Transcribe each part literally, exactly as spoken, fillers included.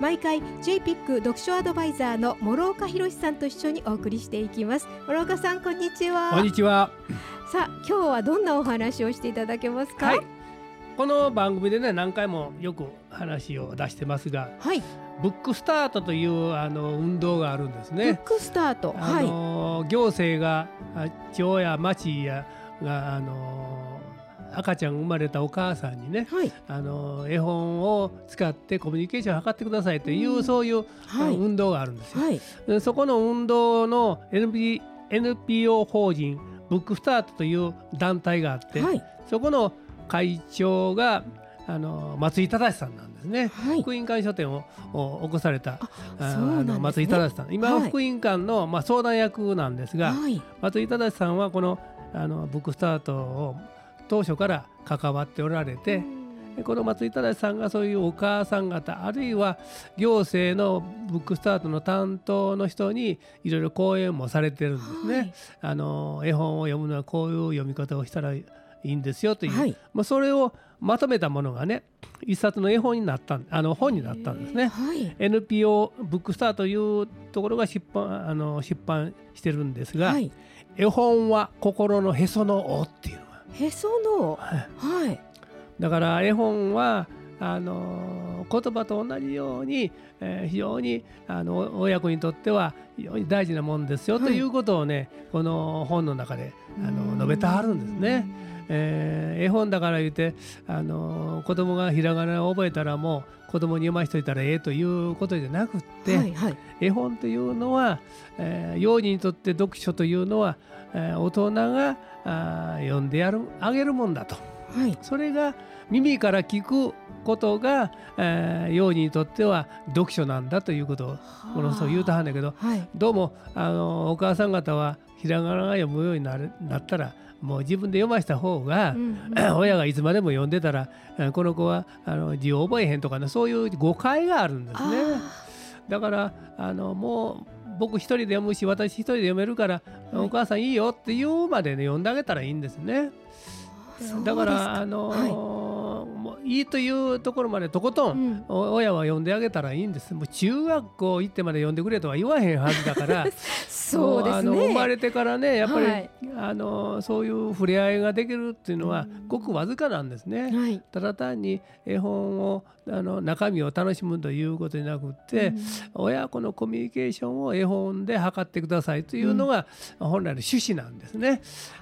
毎回 ジェイピック 読書アドバイザーの諸岡博さんと一緒にお送りしていきます。諸岡さん、こんにちは。こんにちは。さあ、今日はどんなお話をしていただけますか。はい、この番組でね、何回もよく話を出してますが、はい、ブックスタートというあの運動があるんですね。ブックスタート、あの、はい、行政が町や町やがあの赤ちゃん生まれたお母さんにね、はい、あの絵本を使ってコミュニケーションを図ってくださいという、うん、そういう、はい、運動があるんですよ、はい、そこの運動の エヌピーオー 法人ブックスタートという団体があって、はい、そこの会長があの松井正さんなんですね、はい、福音館書店を起こされたああの松井正さん、今は福音館の、はい、まあ、相談役なんですが、はい、松井正さんはこの、あのブックスタートを当初から関わっておられて、この松井忠さんがそういうお母さん方、あるいは行政のブックスタートの担当の人にいろいろ講演もされてるんですね、はい、あの絵本を読むのはこういう読み方をしたらいいんですよという、はい、まあ、それをまとめたものがね、一冊の絵本になったあの本になったんですね、はい、エヌピーオー ブックスターというところが出版、あの出版してるんですが、はい、絵本は心のへその緒っていう、へその、はい、だから絵本はあの言葉と同じように、えー、非常にあの親子にとっては非常に大事なもんですよ、はい、ということをね、この本の中であの述べてあるんですね、えー、絵本だから言ってあの子供がひらがなを覚えたらもう子供に読ましといたらええということじゃなくって、はいはい、絵本というのは、えー、幼児にとって読書というのは、えー、大人があ読んでやるあげるもんだと、はい、それが耳から聞くことが、えー、幼児にとっては読書なんだということをこの人言うたはんだけど、はい、どうもあのお母さん方はひらがなが読むように な, なったらもう自分で読ました方が、うんうん、親がいつまでも読んでたらこの子はあの字を覚えへんとかね、そういう誤解があるんですね。だからあのもう僕一人で読むし私一人で読めるから、はい、お母さんいいよっていうまで、ね、読んであげたらいいんですね。だからあのーはい、もういいというところまでとことん、うん、親は読んであげたらいいんです。もう中学校行ってまで読んでくれとは言わへんはずだからそうですね、あの生まれてからねやっぱり、はい、あのそういう触れ合いができるっていうのはごくわずかなんですね、うん、はい、ただ単に絵本をあの中身を楽しむということじゃなくって、うん、親子のコミュニケーションを絵本で図ってくださいというのが本来の趣旨なんですね、うん、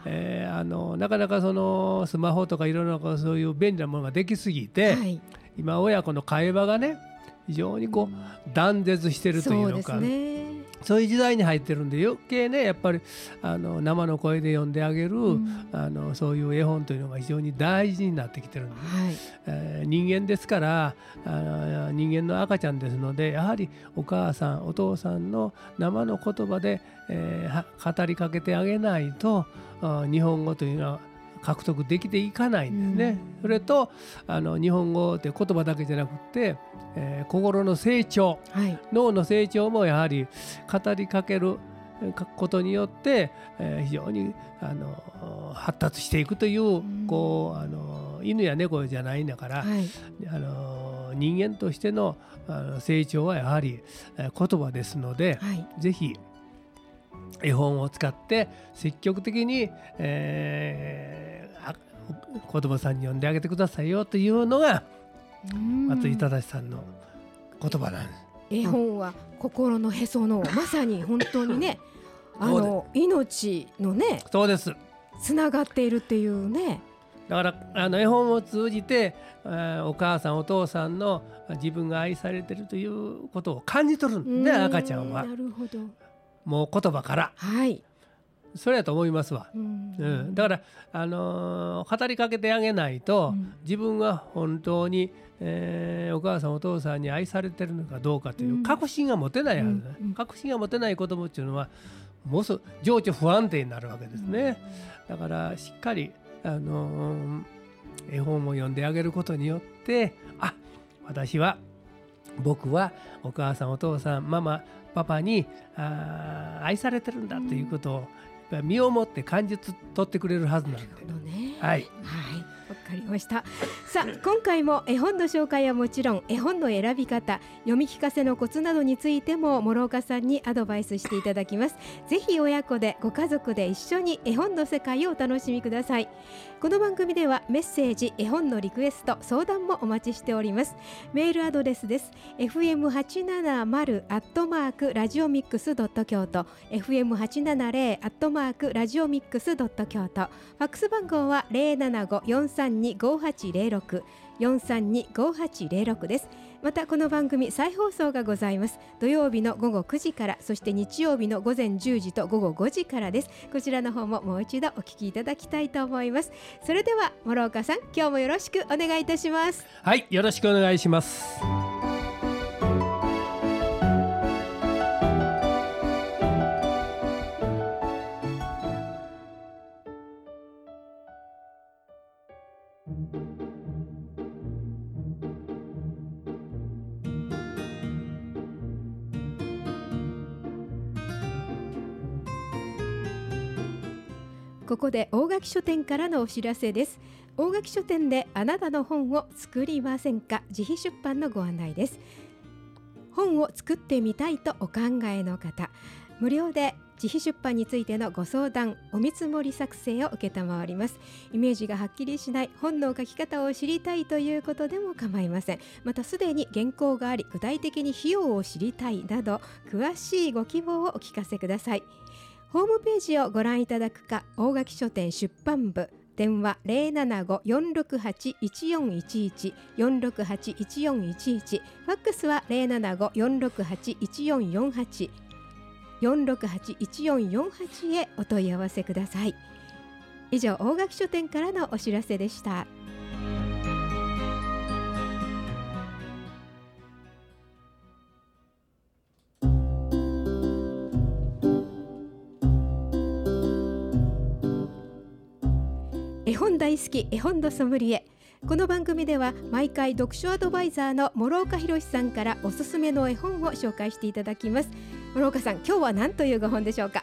えー、あのなかなかそのスマホとかいろんなそういう便利なものができすぎて、はい、今親子の会話がね非常にこう断絶してるというのか、うん、そうですね、そういう時代に入ってるんで余計ねやっぱりあの生の声で読んであげる、うん、あのそういう絵本というのが非常に大事になってきてるんで、はい、えー、人間ですからあ人間の赤ちゃんですのでやはりお母さんお父さんの生の言葉で、えー、語りかけてあげないと日本語というのは獲得できていかないんですね、うん、それとあの日本語って言葉だけじゃなくて、えー、心の成長、はい、脳の成長もやはり語りかけることによって、えー、非常にあの発達していくという、うん、こうあの犬や猫じゃないんだから、はい、あの人間としての、あの成長はやはり言葉ですので、はい、ぜひ絵本を使って積極的に、えー、子どもさんに読んであげてくださいよというのが松井忠さんの言葉なんです。絵本は心のへその緒、まさに本当にねあの命のね、そうです、つながっているっていうね。だからあの絵本を通じてお母さんお父さんの自分が愛されているということを感じ取るんだね、赤ちゃんは。なるほど。もう言葉から、はい、それやと思いますわ、うんうん、だから、あのー、語りかけてあげないと、うん、自分は本当に、えー、お母さんお父さんに愛されてるのかどうかという確信が持てないはず、ねうんうん、確信が持てない子どもっていうのはもうす情緒不安定になるわけですね、うん、だからしっかり、あのー、絵本を読んであげることによって、あ、私は僕はお母さんお父さんママパパにあ愛されてるんだということを身をもって感じ取ってくれるはずなんで、ね、はい、はい、わかりました。さあ今回も絵本の紹介はもちろん絵本の選び方、読み聞かせのコツなどについても諸岡さんにアドバイスしていただきます。ぜひ親子でご家族で一緒に絵本の世界をお楽しみください。この番組ではメッセージ、絵本のリクエスト、相談もお待ちしております。メールアドレスです。 エフエムはちななまる アットマーク ラジオミックス ドット キョウト エフエムはちななまる アットマーク ラジオミックス ドット キョウト。 ファックス番号は ゼロななご よんさんに ごはちゼロろく よんさんに ごはちゼロろく です。またこの番組再放送がございます。土曜日の午後くじから、そして日曜日の午前じゅうじと午後ごじからです。こちらの方ももう一度お聞きいただきたいと思います。それでは諸岡さん、今日もよろしくお願いいたします。はい、よろしくお願いします。ここで大垣書店からのお知らせです。大垣書店であなたの本を作りませんか、自費出版のご案内です。本を作ってみたいとお考えの方、無料で自費出版についてのご相談、お見積もり作成を受けたまわります。イメージがはっきりしない、本の書き方を知りたいということでも構いません。またすでに原稿があり、具体的に費用を知りたいなど、詳しいご希望をお聞かせください。ホームページをご覧いただくか、大垣書店出版部、電話 ゼロななご よんろくはち いちよんいちいち よんろくはち いちよんいちいち、 ファックスは ゼロななご よんろくはち いちよんよんはち よんろくはち いちよんよんはちへお問い合わせください。以上、大垣書店からのお知らせでした。絵本大好き、絵本のソムリエ。この番組では毎回読書アドバイザーの諸岡博さんからおすすめの絵本を紹介していただきます。諸岡さん、今日は何というご本でしょうか。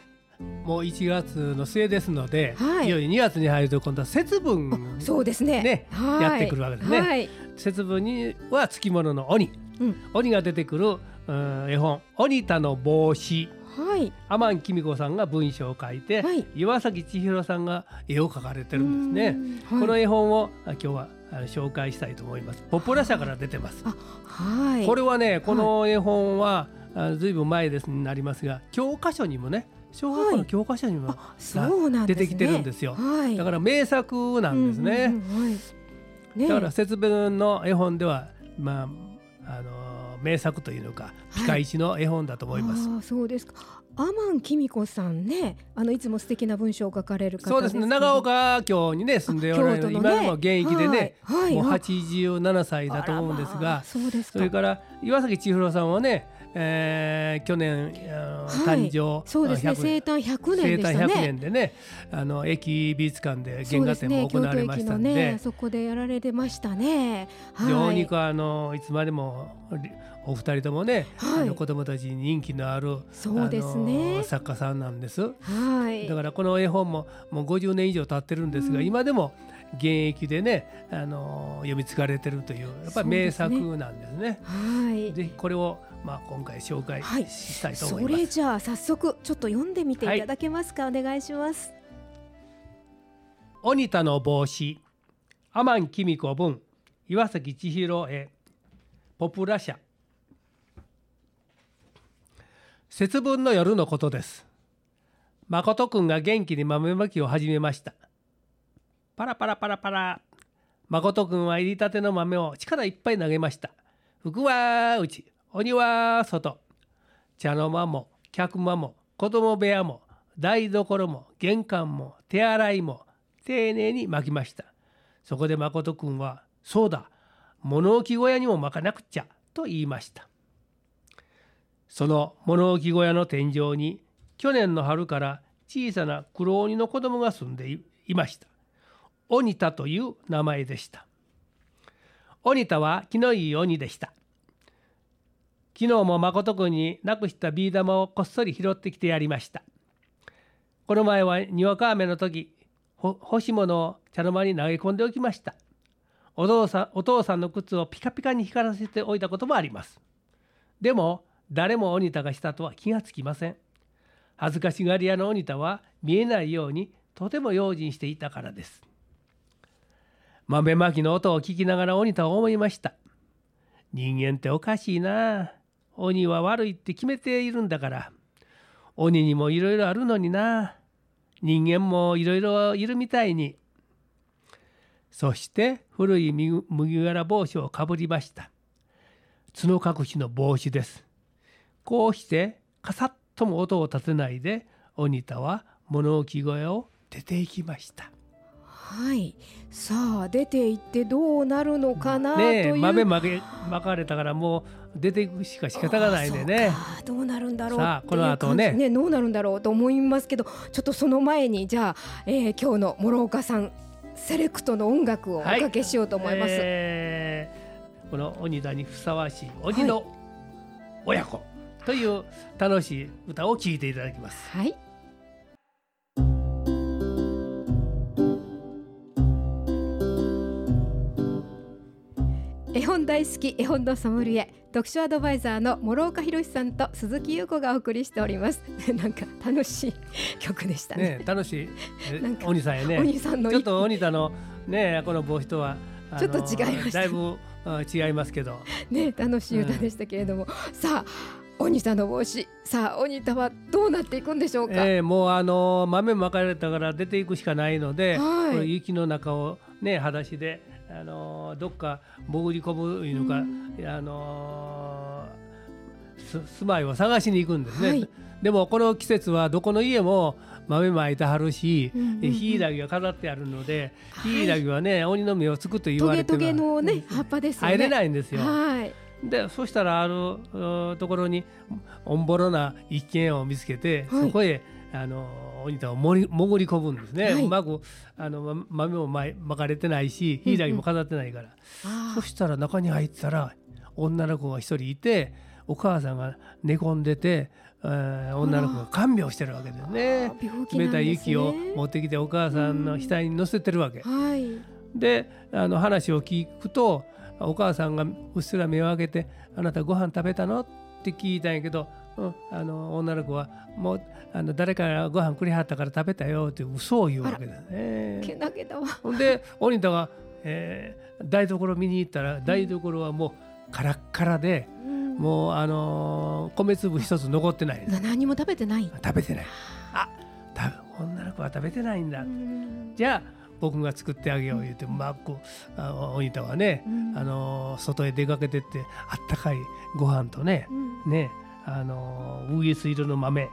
もういちがつの末ですので、はい、いよいよにがつに入ると今度は節分、ね、そうですね、はい、やってくるわけですね、はい、節分にはつきものの鬼、うん、鬼が出てくる、うん、絵本鬼太の帽子、はい、阿満きみ子さんが文章を書いて、はい、岩崎千尋さんが絵を描かれてるんですね、はい、この絵本を今日は紹介したいと思います。ポポラ社から出てます。あ、はい、これはね、この絵本は、はい、ずいぶん前ですになりますが、教科書にもね、小学校の教科書にも、はい、出てきてるんですよ、はい、だから名作なんですね、うんうん、はい、ね、だから節分の絵本では、まああの名作というのか、ピカイチの絵本だと思います、はい、あ、そうですか。阿満きみ子さんね、あのいつも素敵な文章を書かれる方です。そうですね、長岡京にね住んでおられる、ね、今でも現役でね、はいはい、もうはちじゅうななさいだと思うんですが、まあ、そうですか。それから岩崎千尋さんはね、えー、去年、はい、誕生そうですね、生誕ひゃくねんでしたね。生誕ひゃくねんでね、あの駅美術館で原画展も行われましたので、そうですね、京都駅のね、そこでやられてましたね、はい、非常にあのいつまでもお二人ともね、はい、あの子どもたちに人気のある、そうですね、作家さんなんです、はい、だからこの絵本ももうごじゅうねん以上経ってるんですが、うん、今でも現役でね、あの読み継がれてるという、やっぱり名作なんですね、はい、ぜひこれをまあ今回紹介したいと思います、はい、それじゃあ早速ちょっと読んでみていただけますか、はい、お願いします。鬼太の帽子、阿満きみ子文、岩崎千尋絵、ポプラ社。節分の夜のことです。誠くんが元気に豆まきを始めました。パラパラパラパラ。誠くんは入りたての豆を力いっぱい投げました。福はうち、鬼は外、茶の間も客間も子供部屋も台所も玄関も手洗いも丁寧に巻きました。そこで誠くんは、そうだ、物置小屋にも巻かなくちゃと言いました。その物置小屋の天井に去年の春から小さな黒鬼の子供が住んでいました。鬼太という名前でした。鬼太は気のいい鬼でした。昨日も誠くんになくしたビー玉をこっそり拾ってきてやりました。この前はにわか雨の時、干し物を茶の間に投げ込んでおきました。お父さん、お父さんの靴をピカピカに光らせておいたこともあります。でも誰も鬼太がしたとは気がつきません。恥ずかしがり屋の鬼太は見えないようにとても用心していたからです。豆まきの音を聞きながら鬼太は思いました。人間っておかしいな。鬼は悪いって決めているんだから。鬼にもいろいろあるのにな。人間もいろいろいるみたいに。そして古い麦わら帽子をかぶりました。角隠しの帽子です。こうしてカサッとも音を立てないで鬼太は物置小屋を出ていきました。はい、さあ出て行ってどうなるのかなというね。豆まけまかれたからもう出ていくしか仕方がないんでね。ああ、どうなるんだろう。さあこの後ね、ねどうなるんだろうと思いますけど、ちょっとその前にじゃあ、えー、今日の諸岡さんセレクトの音楽をおかけしようと思います。はい、えー、この鬼田にふさわしい鬼の親子という楽しい歌を聴いていただきます。はい、絵本大好き絵本のソムリエ、読書アドバイザーの諸岡博さんと鈴木優子がお送りしております。なんか楽しい曲でした ね, ね楽しい鬼さんやね。鬼さんのちょっと鬼田のねこの帽子とはちょっと違いました。だいぶ違いますけどね、楽しい歌でしたけれども、うん、さあ鬼田の帽子、さあ鬼田はどうなっていくんでしょうか。えー、もうあの豆まかれたから出ていくしかないので、はい、この雪の中をね裸足であのどっか潜り込むいうのか、うん、あの住まいを探しに行くんですね、はい、でもこの季節はどこの家も豆まいてはるし、うんうんうん、ヒイラギが飾ってあるので、はい、ヒイラギはね鬼の実をつくと言われてるトゲトゲの、ね、葉っぱですよね。入れないんですよ。はい、でそしたらあるところにおんぼろな一軒家を見つけて、はい、そこへあの鬼太を潜り込むんですね、はい、うまくあの豆もまかれてないしヒイラギも飾ってないから、うんうん、そしたら中に入ったら女の子が一人いて、お母さんが寝込んでて、女の子が看病してるわけですね。冷たい雪を持ってきてお母さんの額に乗せてるわけ、うんはい、であの話を聞くとお母さんがうっすら目を開けて、あなたご飯食べたのって聞いたんやけど、うん、あの女の子はもうあの誰かご飯くれはったから食べたよって嘘を言うわけだね。けなげだわ。で鬼太が、えー、台所見に行ったら台所はもうカラッカラで、うん、もうあのー、米粒一つ残ってない。何も食べてない。食べてない。あ、女の子は食べてないんだ。うん、じゃあ僕が作ってあげよう言って、うまく鬼太はね、うん、あの外へ出かけてって、あったかいご飯とね、うん、ねあのウグイス色の豆が、ね、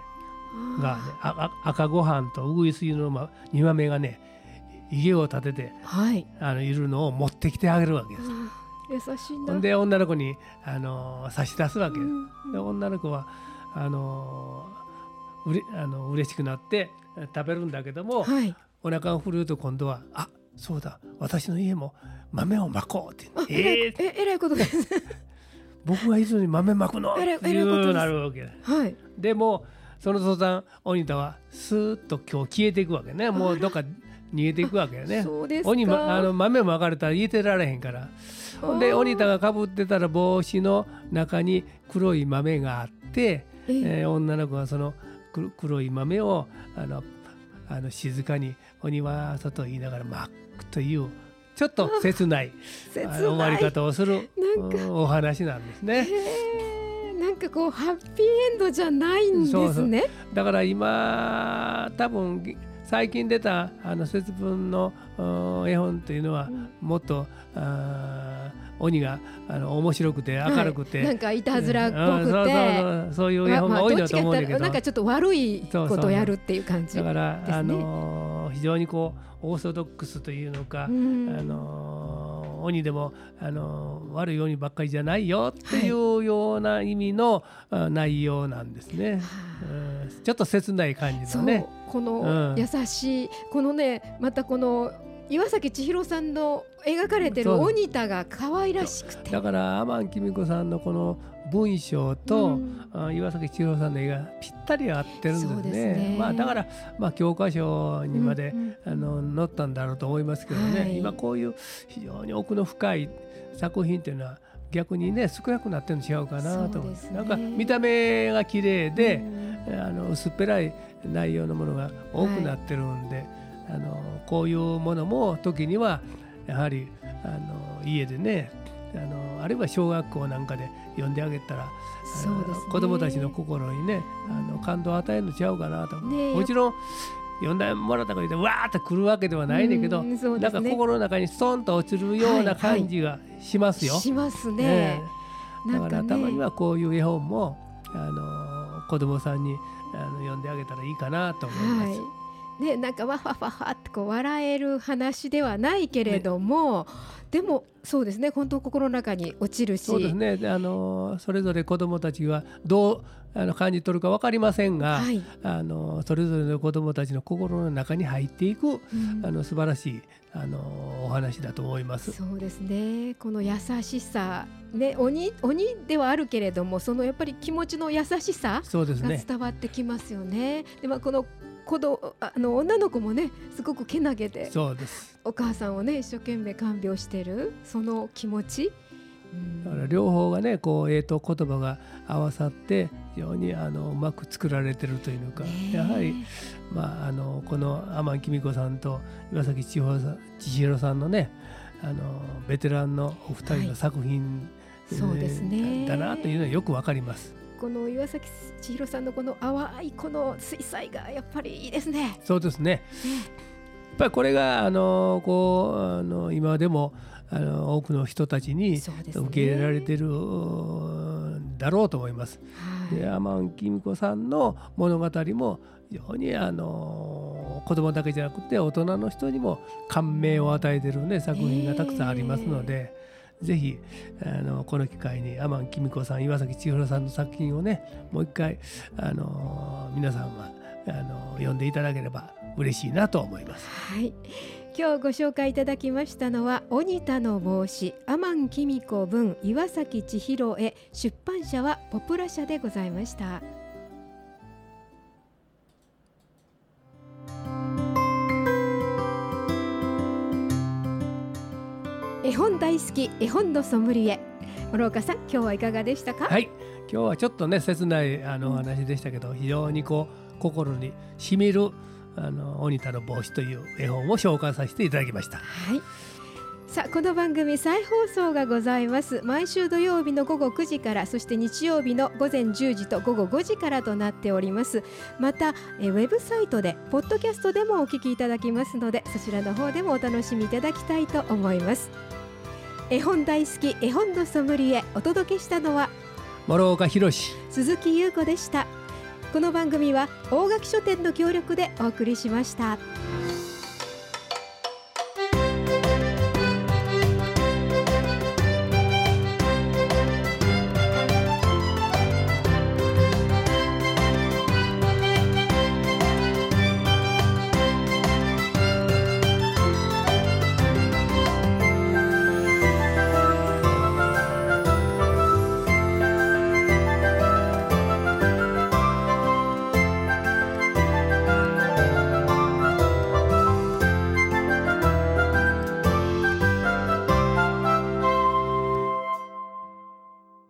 ああ赤ご飯とウグイス色の煮豆がね家を建てて、はい、あのいるのを持ってきてあげるわけです。優しいな。で女の子にあの差し出すわけです、うん、で女の子はあのうれあの嬉しくなって食べるんだけども、はい、お腹を振ると今度は、あ、そうだ、私の家も豆をまこうって、えー、ええらいことです僕がいつに豆まくのっていうようになるわけで、はい、でもその途端鬼太はスーッと今日消えていくわけね。もうどっか逃げていくわけね。そうですか。鬼あの豆まかれたら入れてられへんから。で鬼太がかぶってたら帽子の中に黒い豆があって、えーえー、女の子はその黒い豆をあのあの静かに鬼は外言いながらまくという、ちょっと切ない終わり方をするお話なんですね。なんかこうハッピーエンドじゃないんですね。そうそう、だから今多分最近出たあの節分の絵本っていうのはもっとあ鬼があの面白くて明るくて、はい、なんかいたずらっぽくてそういう絵本が多いなと思うんだけど、まあ、どっちかってなんかちょっと悪いことをやるっていう感じですね。だからあの非常にこうオーソドックスというのか、うん、あの鬼でもあの悪い鬼ばっかりじゃないよっていうような意味の内容なんですね、はい、うん、ちょっと切ない感じですね。この優しい、うん、このね、またこの岩崎千尋さんの描かれてる鬼太が可愛らしくて、だから天海君子さんのこの文章と、うん、岩崎千尋さんの絵がぴったり合ってるんです ね, ですね、まあ、だから、まあ、教科書にまで、うんうん、あの載ったんだろうと思いますけどね、はい、今こういう非常に奥の深い作品っていうのは逆にね少なくなってるの違うかなと思う。そうですね、なんか見た目が綺麗で、うん、あの薄っぺらい内容のものが多くなってるんで、はい、あのこういうものも時にはやはりあの家でね、あのあるいは小学校なんかで読んであげたら、そうですね、子どもたちの心にねあの感動を与えるのちゃうかなと、ね、もちろん読んでもらったから言ってわーっと来るわけではないんだけど、うん、そうですね、なんか心の中にストンと落ちるような感じがしますよ、はいはい、しますね、えー、だからたまにはこういう絵本もあの子どもさんにあの読んであげたらいいかなと思います、はい、ね、なんかわはわはってこう笑える話ではないけれども、ね、でもそうですね、本当心の中に落ちるし、そうですね、あのそれぞれ子どもたちはどうあの感じ取るか分かりませんが、はい、あのそれぞれの子どもたちの心の中に入っていく、うん、あの素晴らしいあのお話だと思います。そうですね、この優しさ、ね、鬼, 鬼ではあるけれども、そのやっぱり気持ちの優しさが伝わってきますよね。で、まあ、この子どあの女の子もねすごくけなげで、そうです、お母さんをね一生懸命看病してるその気持ち、うん、だから両方がねこう絵と言葉が合わさって非常にあのうまく作られてるというのか、やはり、まあ、あのこの天海公子さんと岩崎千尋さんのねあのベテランのお二人の作品、はい、そうですね、だなというのはよくわかります。この岩崎千尋さんのこの淡いこの水彩がやっぱりいいですね。そうですね、やっぱりこれがあのこうあの今でもあの多くの人たちに受け入れられてるだろうと思います。で、天海公子さんの物語も非常にあの子供だけじゃなくて大人の人にも感銘を与えてるね作品がたくさんありますので、ぜひあのこの機会に天海公子さん、岩崎千尋さんの作品をねもう一回あの皆さんはあの読んでいただければ嬉しいなと思います、はい、今日ご紹介いただきましたのは鬼太の帽子、天海公子文、岩崎千尋絵、出版社はポプラ社でございました。絵本大好き、絵本のソムリエ、諸岡さん、今日はいかがでしたか？はい、今日はちょっとね切ないあのお話でしたけど、うん、非常にこう心にしみるあの鬼太の帽子という絵本を紹介させていただきました、はい、さあ、この番組再放送がございます。毎週土曜日の午後くじから、そして日曜日の午前じゅうじと午後ごじからとなっております。またえウェブサイトでポッドキャストでもお聞きいただきますので、そちらの方でもお楽しみいただきたいと思います。絵本大好き、絵本のソムリエ、お届けしたのは諸岡博史、鈴木優子でした。この番組は大垣書店の協力でお送りしました。